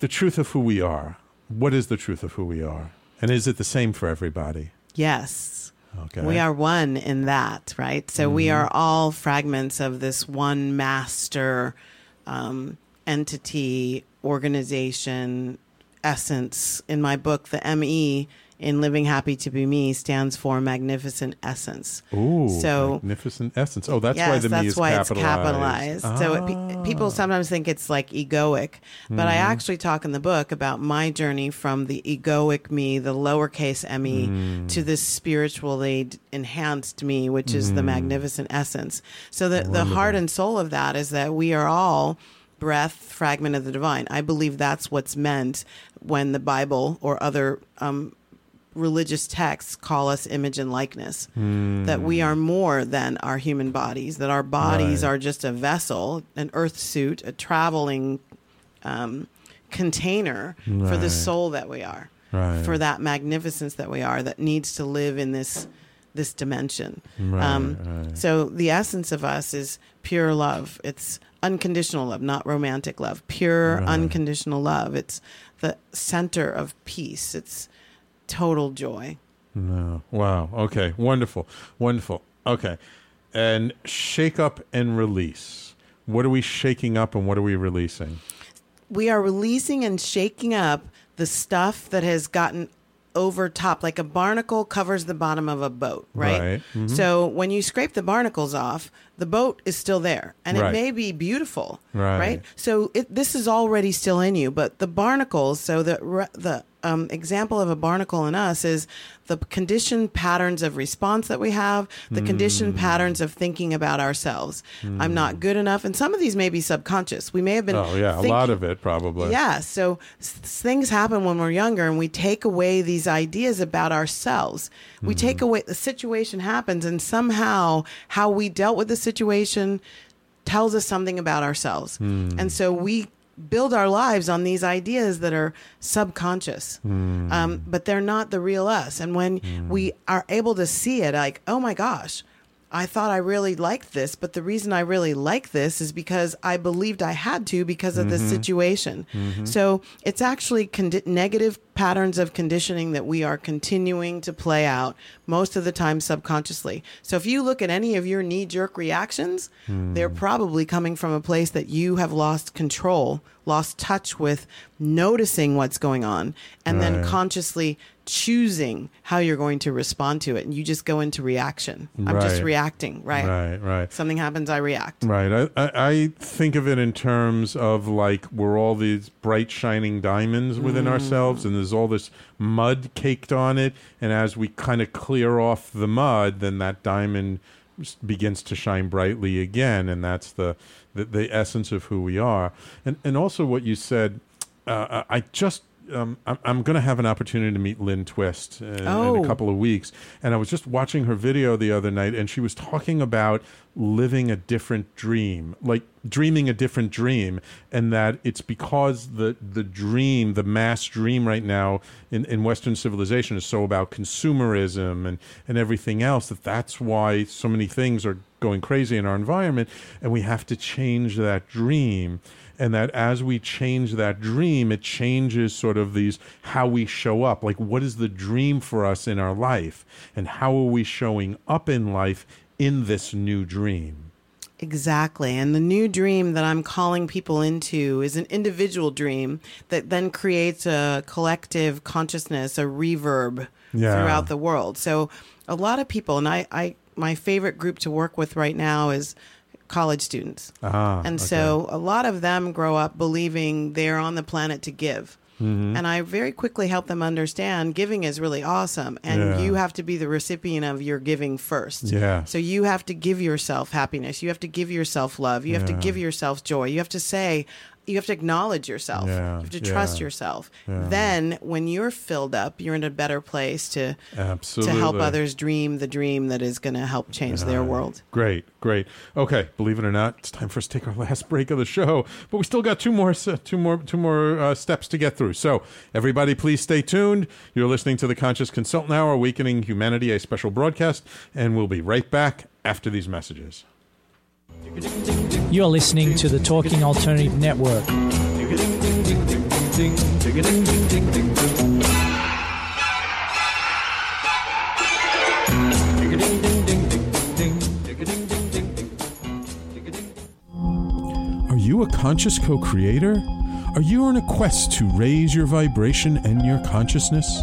the truth of who we are. What is the truth of who we are? And is it the same for everybody? Yes. Okay. We are one in that, right? So mm-hmm. we are all fragments of this one master um, entity, organization, essence. In my book, the M E in Living Happy to Be M E stands for Magnificent Essence. Ooh, so, Magnificent Essence. Oh, that's yes, why the that's me is why capitalized. It's capitalized. Ah. So it, people sometimes think it's like egoic, but mm. I actually talk in the book about my journey from the egoic me, the lowercase me, mm. to this spiritually enhanced me, which is mm. the Magnificent Essence. So the, the heart and soul of that is that we are all breath, fragment of the divine. I believe that's what's meant when the Bible or other um religious texts call us image and likeness, mm. that we are more than our human bodies, that our bodies right. are just a vessel, an earth suit, a traveling um, container right. for the soul that we are. right. for that magnificence that we are, that needs to live in this this dimension. Right, um, right. So the essence of us is pure love. It's unconditional love, not romantic love. Pure, right. unconditional love. It's the center of peace. It's total joy. No. Wow. Okay. Wonderful. Wonderful. Okay. And shake up and release. What are we shaking up and what are we releasing? We are releasing and shaking up the stuff that has gotten over top, like a barnacle covers the bottom of a boat, right? Right. Mm-hmm. So when you scrape the barnacles off, the boat is still there, and right. it may be beautiful, right? right? So it, this is already still in you, but the barnacles, so the the um, example of a barnacle in us is the conditioned patterns of response that we have, the mm. conditioned patterns of thinking about ourselves. Mm. I'm not good enough. And some of these may be subconscious. We may have been. Oh, yeah. Thinking, a lot of it probably. Yeah. So s- things happen when we're younger and we take away these ideas about ourselves. We mm. take away, the situation happens, and somehow how we dealt with the situation tells us something about ourselves. Mm. And so we build our lives on these ideas that are subconscious, mm. um, but they're not the real us. And when mm. we are able to see it, like, oh my gosh, I thought I really liked this, but the reason I really like this is because I believed I had to because of mm-hmm. this situation. Mm-hmm. So it's actually con- negative patterns of conditioning that we are continuing to play out most of the time subconsciously. So if you look at any of your knee-jerk reactions, mm. they're probably coming from a place that you have lost control, lost touch with noticing what's going on, and right. then consciously choosing how you're going to respond to it. And you just go into reaction. I'm right. just reacting, right? Right, right. Something happens, I react. Right. I, I, I think of it in terms of like we're all these bright, shining diamonds within mm. ourselves, and there's all this mud caked on it. And as we kind of clear off the mud, then that diamond begins to shine brightly again. And that's the, the, the essence of who we are. And, and also what you said, uh, I just Um, I'm, I'm going to have an opportunity to meet Lynn Twist in, oh. in a couple of weeks. And I was just watching her video the other night, and she was talking about living a different dream, like dreaming a different dream, and that it's because the the dream, the mass dream right now in, in Western civilization is so about consumerism and, and everything else, that that's why so many things are going crazy in our environment, and we have to change that dream. And that as we change that dream, it changes sort of these how we show up. Like, what is the dream for us in our life? And how are we showing up in life in this new dream? Exactly. And the new dream that I'm calling people into is an individual dream that then creates a collective consciousness, a reverb yeah. throughout the world. So a lot of people, and I, I my favorite group to work with right now is college students. Ah, and okay. so a lot of them grow up believing they're on the planet to give. Mm-hmm. And I very quickly help them understand giving is really awesome. And yeah. you have to be the recipient of your giving first. Yeah. So you have to give yourself happiness. You have to give yourself love. You have yeah. to give yourself joy. You have to say, you have to acknowledge yourself. Yeah. You have to trust yeah. yourself. Yeah. Then when you're filled up, you're in a better place to, Absolutely. to help others dream the dream that is going to help change yeah. their world. Great, great. Okay, believe it or not, it's time for us to take our last break of the show. But we still got two more two more, two more uh, steps to get through. So everybody, please stay tuned. You're listening to the Conscious Consultant Hour, Awakening Humanity, a special broadcast. And we'll be right back after these messages. You're listening to the Talking Alternative Network. Are you a conscious co-creator? Are you on a quest to raise your vibration and your consciousness?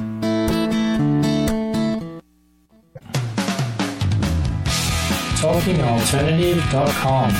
talking alternative dot com.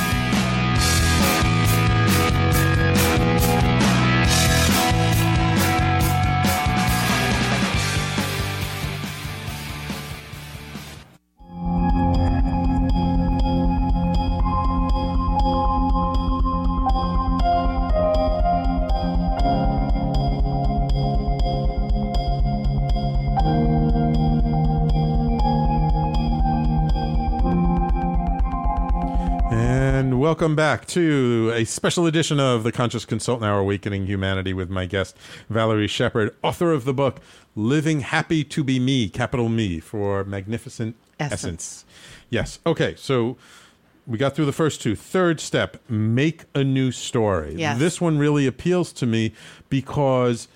Welcome back to a special edition of the Conscious Consultant Hour Awakening Humanity with my guest, Valerie Sheppard, author of the book, Living Happy to Be Me, capital Me, for Magnificent Essence. Essence. Yes. Okay. So we got through the first two. Third step, make a new story. Yes. This one really appeals to me because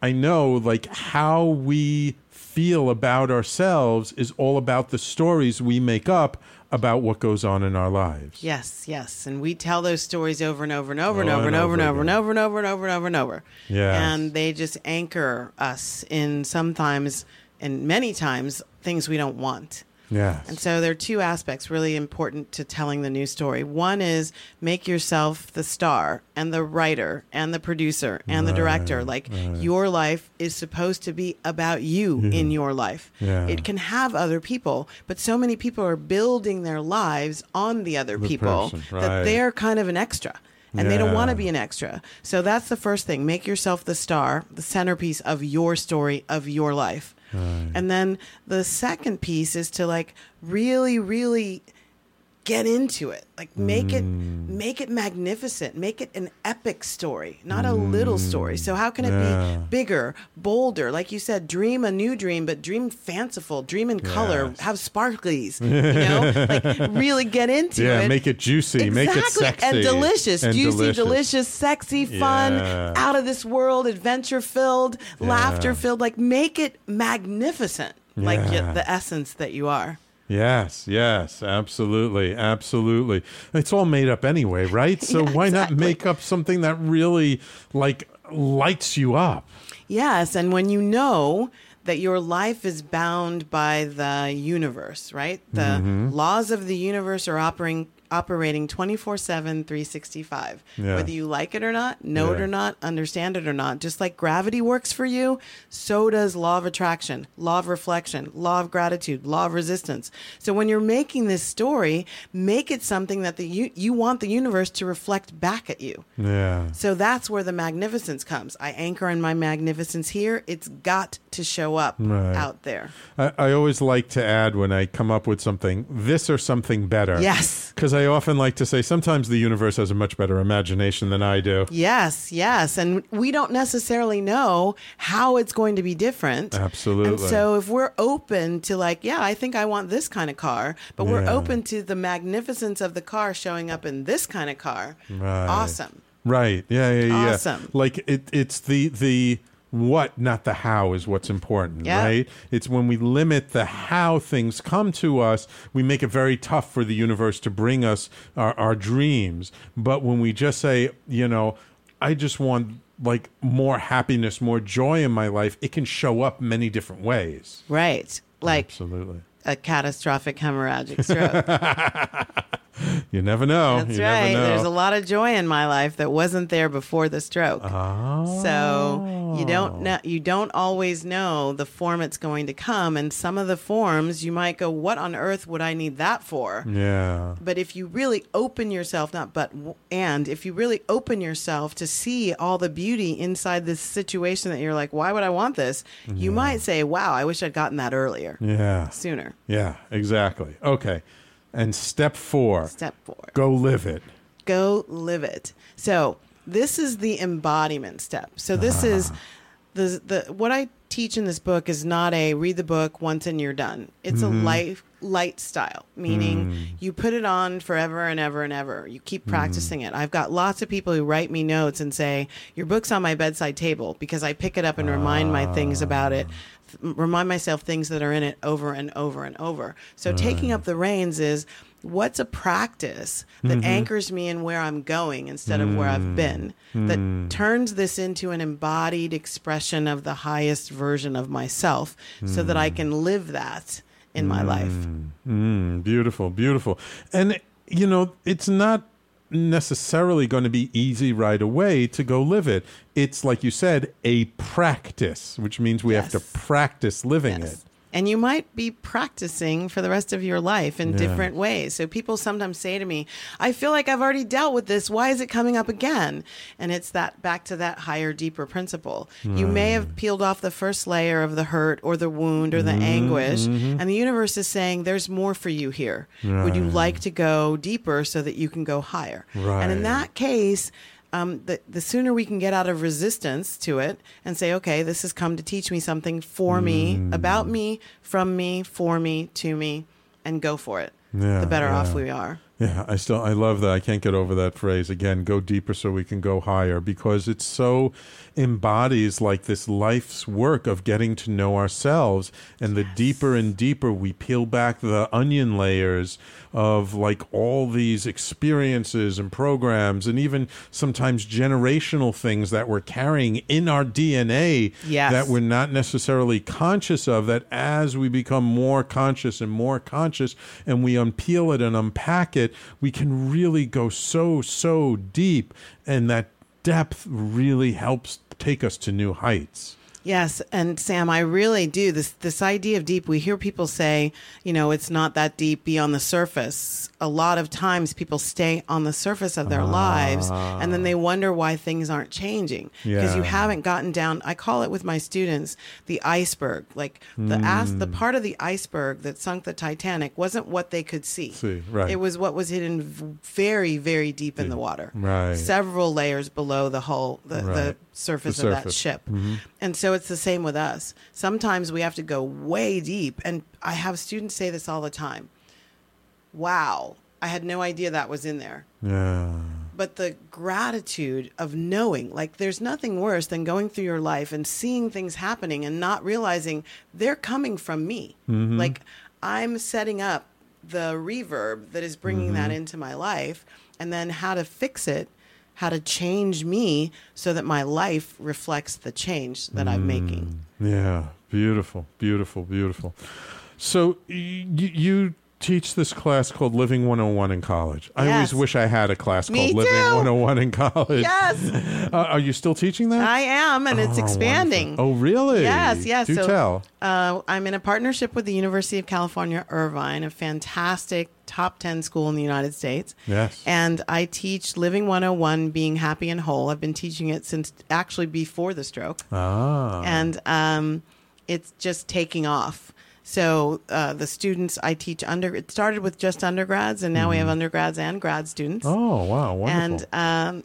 I know like how we feel about ourselves is all about the stories we make up about what goes on in our lives. Yes, yes. And we tell those stories over and over and over and over and over and over and over and over and over and over and over. Yeah. And they just anchor us in sometimes and many times things we don't want. Yeah. And so there are two aspects really important to telling the new story. One is make yourself the star and the writer and the producer and the director. Like your life is supposed to be about you in your life. Yeah. It can have other people, but so many people are building their lives on the other people that they're kind of an extra. And yeah. they don't want to be an extra. So that's the first thing. Make yourself the star, the centerpiece of your story, of your life. Right. And then the second piece is to like really, really get into it. Like make mm. it make it magnificent. Make it an epic story, not mm. a little story. So how can it yeah. be bigger, bolder? Like you said, dream a new dream, but dream fanciful, dream in yes. color, have sparklies, you know? Like really get into yeah, it. Yeah, make it juicy, exactly. make it sexy. And delicious, and juicy, delicious. delicious, sexy, fun, yeah. out of this world, adventure-filled, yeah. laughter-filled. Like make it magnificent, yeah. like the essence that you are. Yes, yes, absolutely, absolutely. It's all made up anyway, right? So yeah, why exactly. not make up something that really, like, lights you up? Yes, and when you know that your life is bound by the universe, right? The mm-hmm. laws of the universe are operating operating twenty-four seven, three sixty-five. Yeah. Whether you like it or not, know yeah. it or not, understand it or not, just like gravity works for you, so does law of attraction, law of reflection, law of gratitude, law of resistance. So when you're making this story, make it something that the you, you want the universe to reflect back at you. Yeah. So that's where the magnificence comes. I anchor in my magnificence here. It's got to show up right. out there. I, I always like to add when I come up with something, this or something better. Yes. Because I I often like to say sometimes the universe has a much better imagination than I do. Yes, yes. And we don't necessarily know how it's going to be different. Absolutely. And so if we're open to like, yeah, I think I want this kind of car, but yeah. we're open to the magnificence of the car showing up in this kind of car. Right. Awesome. Right. Yeah, yeah, yeah. Awesome. Like it, it's the the... what, not the how, is what's important, yeah. right? It's when we limit the how things come to us, we make it very tough for the universe to bring us our, our dreams. But when we just say, you know, I just want like more happiness, more joy in my life, it can show up many different ways. Right. Like absolutely. A catastrophic hemorrhagic stroke. You never know. That's you right. Never know. There's a lot of joy in my life that wasn't there before the stroke. Oh. So you don't know, you don't always know the form it's going to come. And some of the forms you might go, what on earth would I need that for? Yeah. But if you really open yourself, not but, and if you really open yourself to see all the beauty inside this situation that you're like, why would I want this? Yeah. You might say, wow, I wish I'd gotten that earlier. Yeah. Sooner. Yeah, exactly. Okay. And step four. Step four. Go live it. Go live it. So this is the embodiment step. So this ah. is the the what I teach in this book is not a read the book once and you're done. It's mm-hmm. a life light style, meaning mm. you put it on forever and ever and ever. You keep practicing mm. it. I've got lots of people who write me notes and say, your book's on my bedside table, because I pick it up and remind uh. my things about it. Remind myself things that are in it over and over and over. So right. taking up the reins is what's a practice that mm-hmm. anchors me in where I'm going instead mm. of where I've been, mm. that turns this into an embodied expression of the highest version of myself mm. so that I can live that in mm. my life. Mm. Beautiful, beautiful. And, you know, it's not necessarily going to be easy right away to go live it. It's, like you said, a practice, which means we yes. have to practice living yes. it. And you might be practicing for the rest of your life in yeah. different ways. So people sometimes say to me, I feel like I've already dealt with this. Why is it coming up again? And it's that back to that higher, deeper principle. Mm. You may have peeled off the first layer of the hurt or the wound or the mm. anguish. Mm-hmm. And the universe is saying, there's more for you here. Right. Would you like to go deeper so that you can go higher? Right. And in that case, Um, the, the sooner we can get out of resistance to it and say, okay, this has come to teach me something for mm. me, about me, from me, for me, to me, and go for it, yeah, the better yeah. off we are. Yeah, I still, I love that. I can't get over that phrase. Again, go deeper so we can go higher, because it so embodies like this life's work of getting to know ourselves. And yes. the deeper and deeper we peel back the onion layers of like all these experiences and programs and even sometimes generational things that we're carrying in our D N A yes. that we're not necessarily conscious of, that as we become more conscious and more conscious and we unpeel it and unpack it, we can really go so, so deep. And that depth really helps take us to new heights. Yes. And Sam, I really do. This this idea of deep, we hear people say, you know, it's not that deep, be on the surface. A lot of times people stay on the surface of their ah. lives, and then they wonder why things aren't changing. Because yeah. you haven't gotten down, I call it with my students, the iceberg. Like the mm. as, the part of the iceberg that sunk the Titanic wasn't what they could see. see right. It was what was hidden very, very deep, deep. in the water. Right. Several layers below the hull, the, right. the surface, the surface of that ship. Mm-hmm. And so it's the same with us. Sometimes we have to go way deep. And I have students say this all the time. Wow, I had no idea that was in there. Yeah. But the gratitude of knowing, like there's nothing worse than going through your life and seeing things happening and not realizing they're coming from me. Mm-hmm. Like I'm setting up the reverb that is bringing mm-hmm. that into my life, and then how to fix it, how to change me so that my life reflects the change that mm. I'm making. Yeah, beautiful, beautiful, beautiful. So y- you teach this class called Living one oh one in college. Yes. I always wish I had a class me called too. Living one oh one in college. Yes. Uh, are you still teaching that? I am, and it's oh, expanding. Wonderful. Oh, really? Yes, yes. Do so, tell. Uh, I'm in a partnership with the University of California, Irvine, a fantastic top ten school in the United States. Yes. And I teach Living one oh one, Being Happy and Whole. I've been teaching it since actually before the stroke. Ah. And um, it's just taking off. So uh, the students I teach under, it started with just undergrads, and now mm-hmm. we have undergrads and grad students. Oh, wow. Wonderful. And um,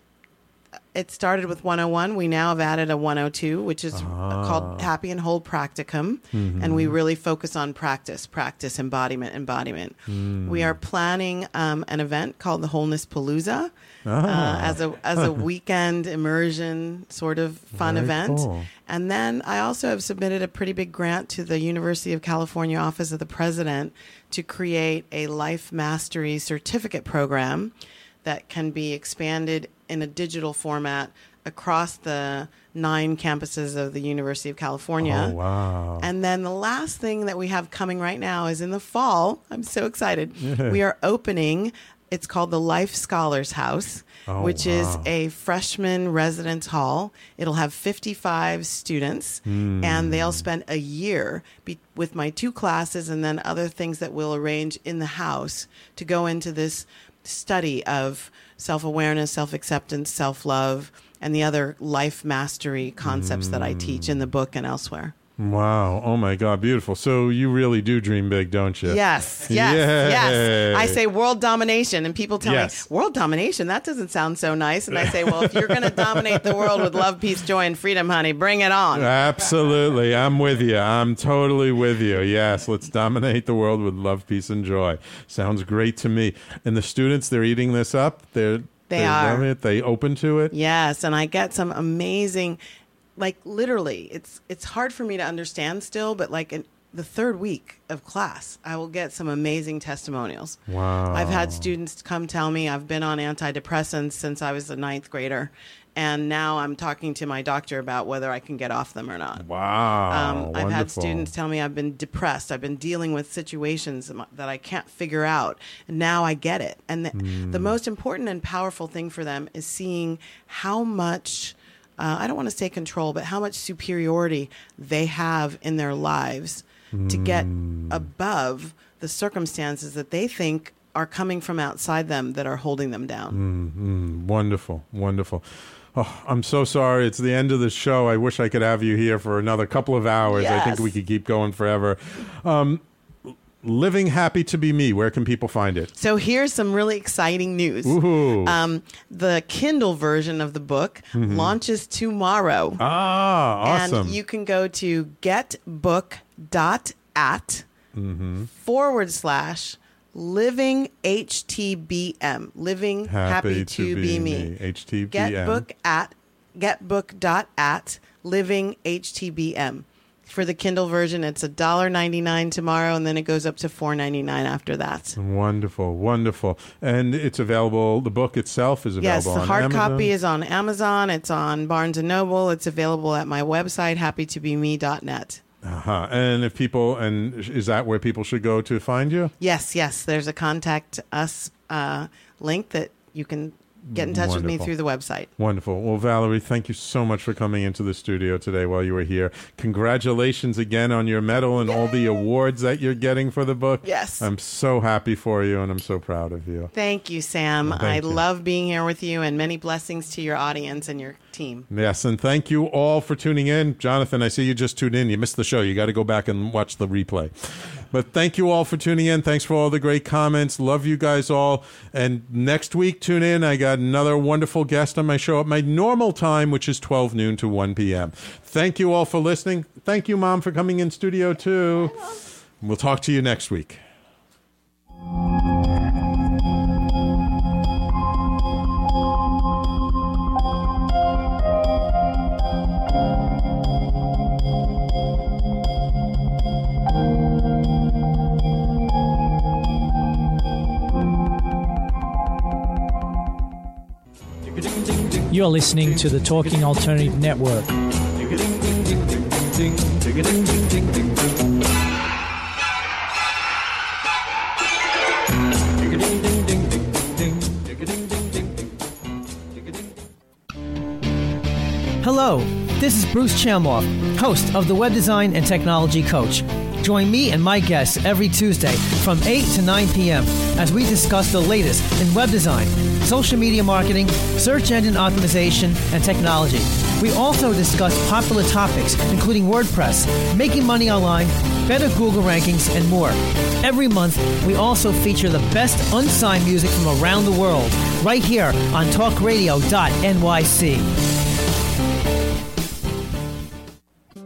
it started with one oh one. We now have added a one oh two, which is ah. called Happy and Whole Practicum. Mm-hmm. And we really focus on practice, practice, embodiment, embodiment. Mm. We are planning um, an event called the Wholenesspalooza ah. uh, as a, as a weekend immersion sort of fun Very event. Cool. And then I also have submitted a pretty big grant to the University of California Office of the President to create a Life Mastery Certificate program that can be expanded in a digital format across the nine campuses of the University of California. Oh, wow. And then the last thing that we have coming right now is in the fall. I'm so excited. Yeah. We are opening, it's called the Life Scholars House, oh, which wow. is a freshman residence hall. It'll have fifty-five students, mm. and they'll spend a year be- with my two classes and then other things that we'll arrange in the house to go into this study of self-awareness, self-acceptance, self-love, and the other life mastery concepts mm. that I teach in the book and elsewhere. Wow. Oh, my God. Beautiful. So you really do dream big, don't you? Yes. Yes. Yay. Yes. I say world domination, and people tell yes. me, world domination? That doesn't sound so nice. And I say, well, if you're going to dominate the world with love, peace, joy, and freedom, honey, bring it on. Absolutely. I'm with you. I'm totally with you. Yes. Let's dominate the world with love, peace, and joy. Sounds great to me. And the students, they're eating this up. They're, they they're are. It. They open to it. Yes. And I get some amazing... Like literally, it's it's hard for me to understand still, but like in the third week of class, I will get some amazing testimonials. Wow. I've had students come tell me I've been on antidepressants since I was a ninth grader, and now I'm talking to my doctor about whether I can get off them or not. Wow. Um, I've Wonderful. had students tell me I've been depressed. I've been dealing with situations that I can't figure out, and now I get it. And the, mm. the most important and powerful thing for them is seeing how much... Uh, I don't want to say control, but how much superiority they have in their lives mm. to get above the circumstances that they think are coming from outside them that are holding them down. Mm-hmm. Wonderful, wonderful. Oh, I'm so sorry. It's the end of the show. I wish I could have you here for another couple of hours. Yes. I think we could keep going forever. Um, Living Happy to Be Me. Where can people find it? So here's some really exciting news. Ooh. Um, the Kindle version of the book mm-hmm. launches tomorrow. Ah, awesome. And you can go to getbook dot at mm-hmm. forward slash living H T B M. Living Happy, Happy to, to Be, be Me. me. H T B M. Getbook at, getbook dot at living H T B M. For the Kindle version, it's one dollar ninety-nine tomorrow, and then it goes up to four dollars ninety-nine after that. Wonderful, wonderful. And it's available, the book itself is available yes, on Amazon? Yes, the hard copy is on Amazon. It's on Barnes and Noble. It's available at my website, happy to be me dot net. Uh-huh. And if people, and is that where people should go to find you? Yes, yes. There's a contact us uh, link that you can get in touch Wonderful. with me through the website. Wonderful. Well, Valerie, thank you so much for coming into the studio today while you were here. Congratulations again on your medal and Yay! all the awards that you're getting for the book. Yes. I'm so happy for you, and I'm so proud of you. Thank you, Sam. Well, thank I you. love being here with you, and many blessings to your audience and your team. Yes, and thank you all for tuning in. Jonathan, I see you just tuned in. You missed the show. You got to go back and watch the replay. But thank you all for tuning in. Thanks for all the great comments. Love you guys all. And next week, tune in. I got another wonderful guest on my show at my normal time, which is twelve noon to one p.m. Thank you all for listening. Thank you, Mom, for coming in studio, too. We'll talk to you next week. You're listening to the Talking Alternative Network. Hello, this is Bruce Chelmov, host of the Web Design and Technology Coach. Join me and my guests every Tuesday from eight to nine p.m. as we discuss the latest in web design, social media marketing, search engine optimization, and technology. We also discuss popular topics, including WordPress, making money online, better Google rankings, and more. Every month, we also feature the best unsigned music from around the world, right here on talk radio dot n y c.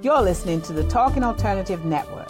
You're listening to the Talking Alternative Network.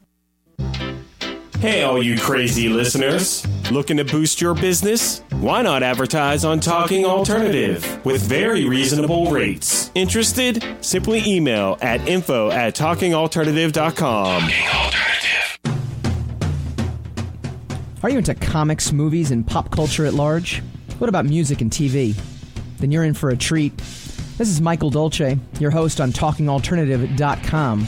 Hey, all you crazy listeners. Looking to boost your business? Why not advertise on Talking Alternative with very reasonable rates? Interested? Simply email at info at talking alternative dot com. Talking Alternative. Are you into comics, movies, and pop culture at large? What about music and T V? Then you're in for a treat. This is Michael Dolce, your host on talking alternative dot com.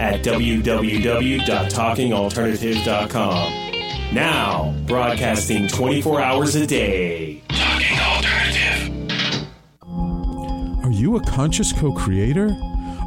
at w w w dot talking alternative dot com. Now, broadcasting twenty-four hours a day. Talking Alternative. Are you a conscious co-creator?